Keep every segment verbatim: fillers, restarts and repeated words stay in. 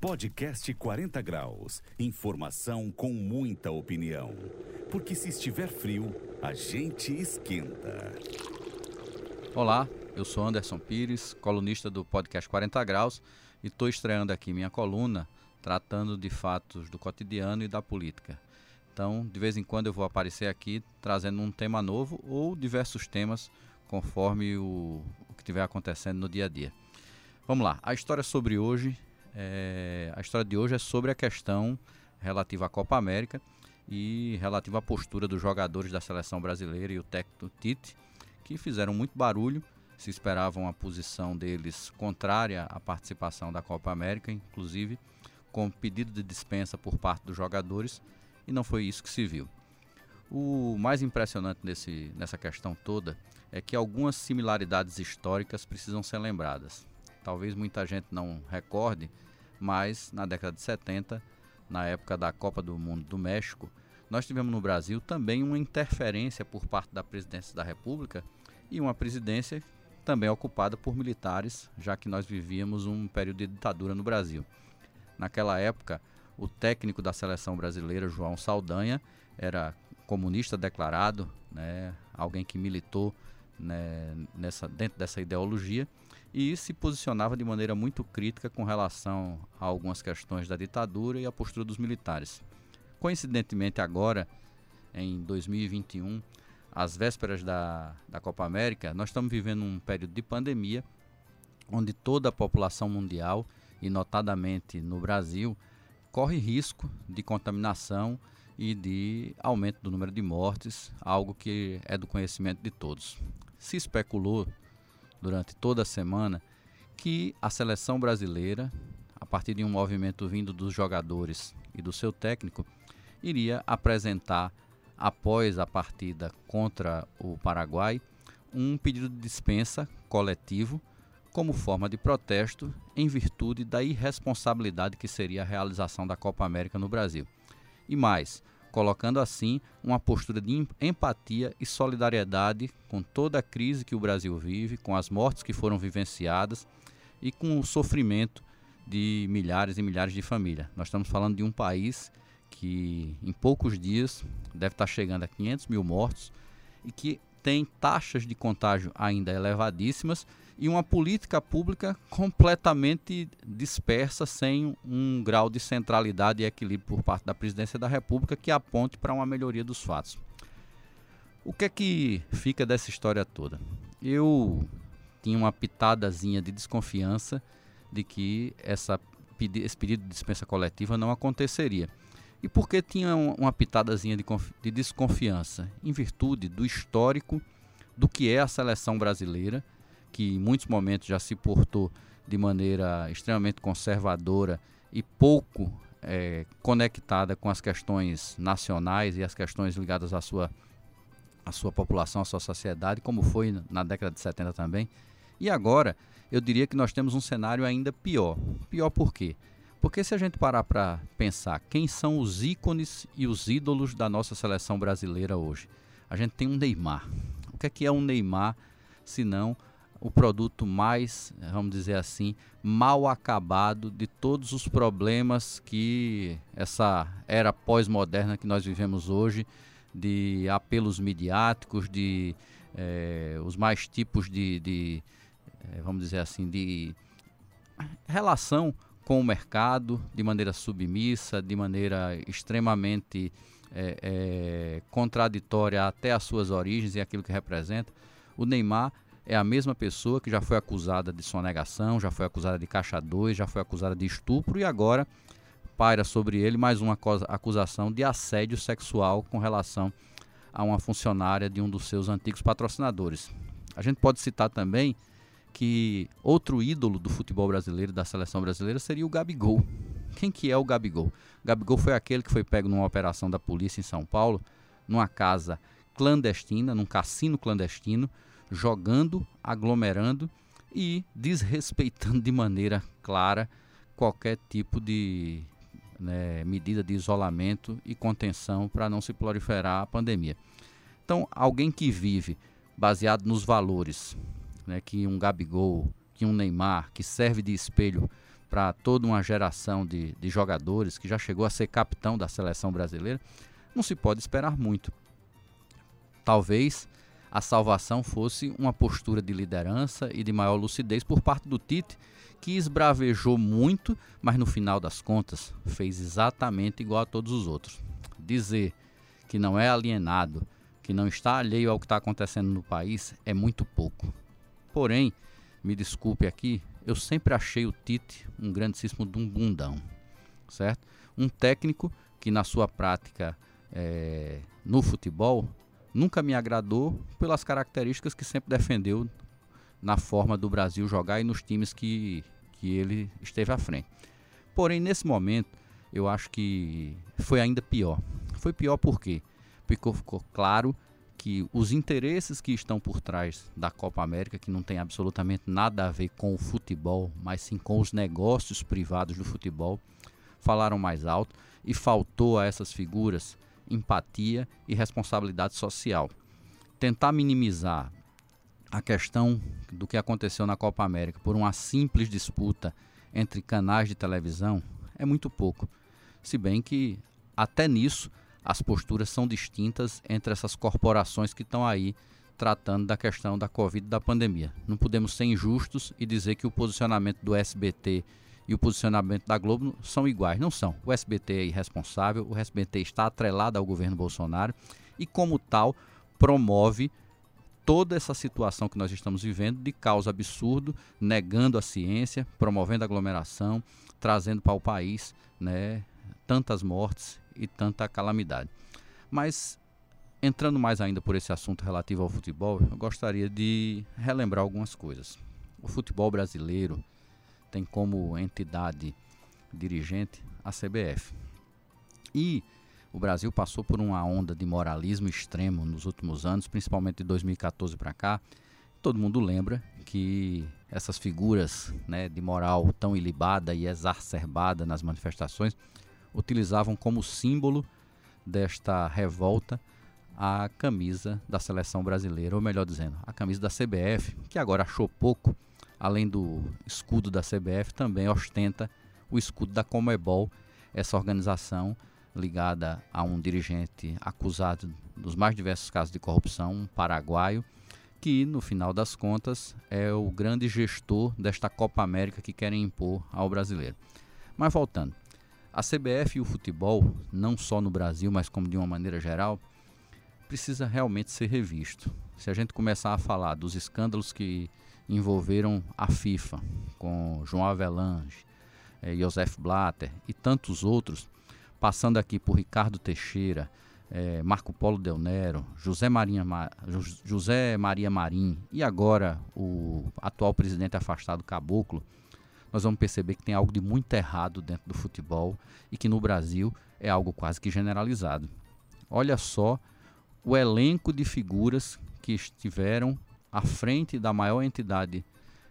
Podcast quarenta Graus. Informação com muita opinião. Porque se estiver frio, a gente esquenta. Olá, eu sou Anderson Pires, colunista do podcast quarenta Graus, e estou estreando aqui minha coluna tratando de fatos do cotidiano e da política. Então, de vez em quando eu vou aparecer aqui trazendo um tema novo ou diversos temas conforme o, o que estiver acontecendo no dia a dia. Vamos lá, a história sobre hoje... É, a história de hoje é sobre a questão relativa à Copa América e relativa à postura dos jogadores da seleção brasileira e o técnico Tite, que fizeram muito barulho. Se esperavam a posição deles contrária à participação da Copa América, inclusive com pedido de dispensa por parte dos jogadores, e não foi isso que se viu. O mais impressionante nesse, nessa questão toda é que algumas similaridades históricas precisam ser lembradas. Talvez muita gente não recorde, mas na década de setenta, na época da Copa do Mundo do México, nós tivemos no Brasil também uma interferência por parte da presidência da República e uma presidência também ocupada por militares, já que nós vivíamos um período de ditadura no Brasil. Naquela época, o técnico da seleção brasileira, João Saldanha, era comunista declarado, né, alguém que militou Nessa, dentro dessa ideologia, e se posicionava de maneira muito crítica com relação a algumas questões da ditadura e a postura dos militares. Coincidentemente, agora, em dois mil e vinte e um, às vésperas da, da Copa América, nós estamos vivendo um período de pandemia, onde toda a população mundial, e notadamente no Brasil, corre risco de contaminação e de aumento do número de mortes, algo que é do conhecimento de todos. Se especulou durante toda a semana que a seleção brasileira, a partir de um movimento vindo dos jogadores e do seu técnico, iria apresentar, após a partida contra o Paraguai, um pedido de dispensa coletivo como forma de protesto em virtude da irresponsabilidade que seria a realização da Copa América no Brasil. E mais, colocando assim uma postura de empatia e solidariedade com toda a crise que o Brasil vive, com as mortes que foram vivenciadas e com o sofrimento de milhares e milhares de famílias. Nós estamos falando de um país que em poucos dias deve estar chegando a quinhentos mil mortos e que tem taxas de contágio ainda elevadíssimas e uma política pública completamente dispersa, sem um grau de centralidade e equilíbrio por parte da presidência da República que aponte para uma melhoria dos fatos. O que é que fica dessa história toda? Eu tinha uma pitadazinha de desconfiança de que essa, esse pedido de dispensa coletiva não aconteceria. E por que tinha uma pitadazinha de, de desconfiança? Em virtude do histórico do que é a seleção brasileira, que em muitos momentos já se portou de maneira extremamente conservadora e pouco é, conectada com as questões nacionais e as questões ligadas à sua, à sua população, à sua sociedade, como foi na década de setenta também. E agora, eu diria que nós temos um cenário ainda pior. Pior por quê? Porque se a gente parar para pensar quem são os ícones e os ídolos da nossa seleção brasileira hoje, a gente tem um Neymar. O que é que é um Neymar, se não o produto mais, vamos dizer assim, mal acabado de todos os problemas que essa era pós-moderna que nós vivemos hoje, de apelos midiáticos, de eh, os mais tipos de, de eh, vamos dizer assim, de relação com o mercado, de maneira submissa, de maneira extremamente é, é, contraditória até as suas origens e aquilo que representa. O Neymar é a mesma pessoa que já foi acusada de sonegação, já foi acusada de caixa dois, já foi acusada de estupro e agora paira sobre ele mais uma acusação de assédio sexual com relação a uma funcionária de um dos seus antigos patrocinadores. A gente pode citar também que outro ídolo do futebol brasileiro, da seleção brasileira, seria o Gabigol. Quem que é o Gabigol? O Gabigol foi aquele que foi pego numa operação da polícia em São Paulo, numa casa clandestina, num cassino clandestino, jogando, aglomerando e desrespeitando de maneira clara qualquer tipo de né, medida de isolamento e contenção para não se proliferar a pandemia. Então, alguém que vive baseado nos valores... Né, que um Gabigol, que um Neymar, que serve de espelho para toda uma geração de, de jogadores que já chegou a ser capitão da seleção brasileira, não se pode esperar muito. Talvez a salvação fosse uma postura de liderança e de maior lucidez por parte do Tite, que esbravejou muito, mas no final das contas fez exatamente igual a todos os outros. Dizer que não é alienado, que não está alheio ao que está acontecendo no país, é muito pouco. Porém, me desculpe aqui, eu sempre achei o Tite um grandíssimo de um bundão, certo? Um técnico que na sua prática é, no futebol nunca me agradou pelas características que sempre defendeu na forma do Brasil jogar e nos times que, que ele esteve à frente. Porém, nesse momento, eu acho que foi ainda pior. Foi pior por quê? Porque ficou claro que os interesses que estão por trás da Copa América, que não tem absolutamente nada a ver com o futebol, mas sim com os negócios privados do futebol, falaram mais alto e faltou a essas figuras empatia e responsabilidade social. Tentar minimizar a questão do que aconteceu na Copa América por uma simples disputa entre canais de televisão é muito pouco. Se bem que até nisso as posturas são distintas entre essas corporações que estão aí tratando da questão da Covid e da pandemia. Não podemos ser injustos e dizer que o posicionamento do S B T e o posicionamento da Globo são iguais. Não são. O S B T é irresponsável, o S B T está atrelado ao governo Bolsonaro e, como tal, promove toda essa situação que nós estamos vivendo de caos absurdo, negando a ciência, promovendo aglomeração, trazendo para o país, né, tantas mortes e tanta calamidade. Mas, entrando mais ainda por esse assunto relativo ao futebol, eu gostaria de relembrar algumas coisas. O futebol brasileiro tem como entidade dirigente a C B F. E o Brasil passou por uma onda de moralismo extremo nos últimos anos, principalmente de dois mil e quatorze para cá. Todo mundo lembra que essas figuras, né, de moral tão ilibada e exacerbada nas manifestações utilizavam como símbolo desta revolta a camisa da seleção brasileira, ou melhor dizendo, a camisa da C B F, que agora achou pouco, além do escudo da C B F, também ostenta o escudo da Comebol, essa organização ligada a um dirigente acusado dos mais diversos casos de corrupção, um paraguaio, que no final das contas é o grande gestor desta Copa América que querem impor ao brasileiro. Mas voltando, a C B F e o futebol, não só no Brasil, mas como de uma maneira geral, precisa realmente ser revisto. Se a gente começar a falar dos escândalos que envolveram a FIFA, com João Havelange, eh, Josef Blatter e tantos outros, passando aqui por Ricardo Teixeira, eh, Marco Polo Del Nero, José Maria, Ma- José Maria Marim e agora o atual presidente afastado Caboclo, nós vamos perceber que tem algo de muito errado dentro do futebol e que no Brasil é algo quase que generalizado. Olha só o elenco de figuras que estiveram à frente da maior entidade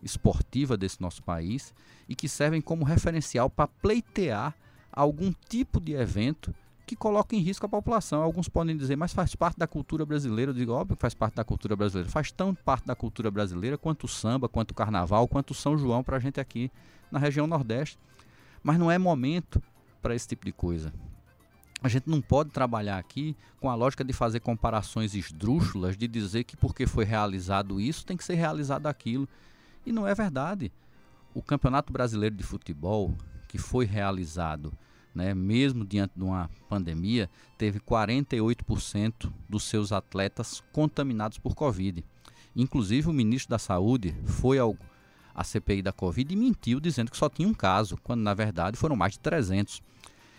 esportiva desse nosso país e que servem como referencial para pleitear algum tipo de evento que coloca em risco a população. Alguns podem dizer, mas faz parte da cultura brasileira. Eu digo, óbvio que faz parte da cultura brasileira. Faz tão parte da cultura brasileira quanto o samba, quanto o carnaval, quanto o São João para a gente aqui na região Nordeste. Mas não é momento para esse tipo de coisa. A gente não pode trabalhar aqui com a lógica de fazer comparações esdrúxulas, de dizer que porque foi realizado isso, tem que ser realizado aquilo. E não é verdade. O Campeonato Brasileiro de Futebol, que foi realizado, né, mesmo diante de uma pandemia, teve quarenta e oito por cento dos seus atletas contaminados por Covid. Inclusive, o ministro da Saúde foi ao, à C P I da Covid e mentiu dizendo que só tinha um caso, quando na verdade foram mais de trezentos.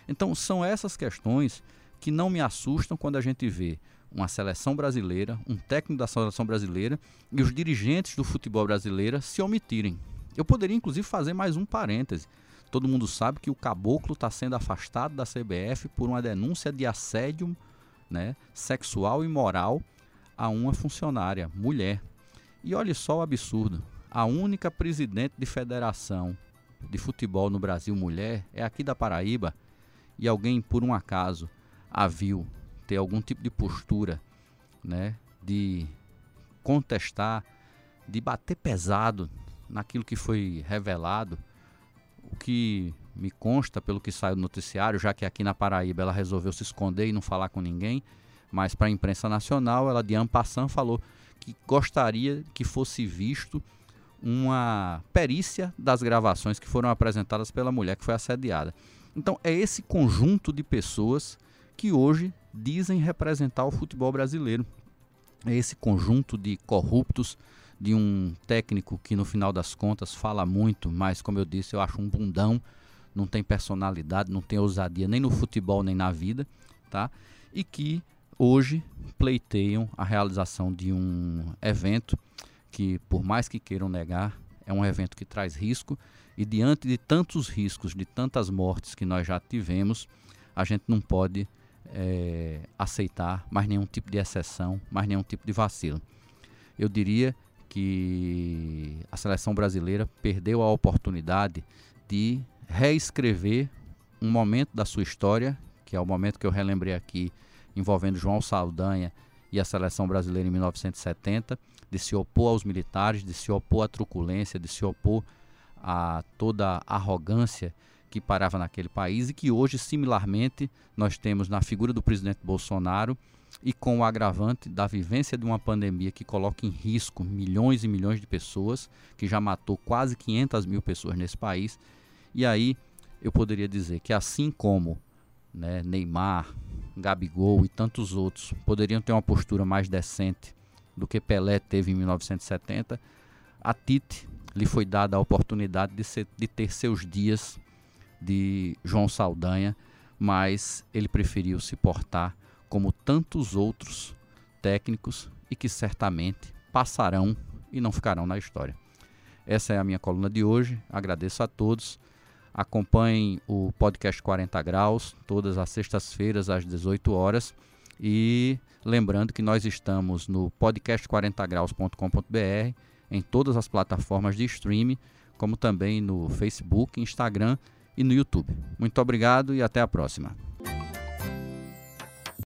Então, são essas questões que não me assustam quando a gente vê uma seleção brasileira, um técnico da seleção brasileira e os dirigentes do futebol brasileiro se omitirem. Eu poderia, inclusive, fazer mais um parêntese. Todo mundo sabe que o Caboclo está sendo afastado da C B F por uma denúncia de assédio, né, sexual e moral a uma funcionária, mulher. E olha só o absurdo. A única presidente de federação de futebol no Brasil mulher é aqui da Paraíba, e alguém, por um acaso, a viu ter algum tipo de postura, né, de contestar, de bater pesado naquilo que foi revelado. o que me consta, pelo que saiu do noticiário, já que aqui na Paraíba ela resolveu se esconder e não falar com ninguém, mas para a imprensa nacional, ela de en passant falou que gostaria que fosse visto uma perícia das gravações que foram apresentadas pela mulher que foi assediada. Então é esse conjunto de pessoas que hoje dizem representar o futebol brasileiro. É esse conjunto de corruptos, de um técnico que no final das contas fala muito, mas como eu disse, eu acho um bundão, não tem personalidade, não tem ousadia nem no futebol nem na vida, tá? E que hoje pleiteiam a realização de um evento que, por mais que queiram negar, é um evento que traz risco, e diante de tantos riscos, de tantas mortes que nós já tivemos, a gente não pode é, aceitar mais nenhum tipo de exceção, mais nenhum tipo de vacilo. Eu diria que a seleção brasileira perdeu a oportunidade de reescrever um momento da sua história, que é o momento que eu relembrei aqui, envolvendo João Saldanha e a seleção brasileira em mil novecentos e setenta, de se opor aos militares, de se opor à truculência, de se opor a toda a arrogância que parava naquele país, e que hoje, similarmente, nós temos na figura do presidente Bolsonaro, e com o agravante da vivência de uma pandemia que coloca em risco milhões e milhões de pessoas, que já matou quase quinhentas mil pessoas nesse país. E aí eu poderia dizer que, assim como, né, Neymar, Gabigol e tantos outros poderiam ter uma postura mais decente do que Pelé teve em mil novecentos e setenta, a Tite lhe foi dada a oportunidade de, ser, de ter seus dias de João Saldanha, mas ele preferiu se portar como tantos outros técnicos, e que certamente passarão e não ficarão na história. Essa é a minha coluna de hoje, agradeço a todos, acompanhem o podcast quarenta graus, todas as sextas-feiras às dezoito horas, e lembrando que nós estamos no podcast quarenta graus ponto com ponto br, em todas as plataformas de streaming, como também no Facebook, Instagram e no YouTube. Muito obrigado e até a próxima.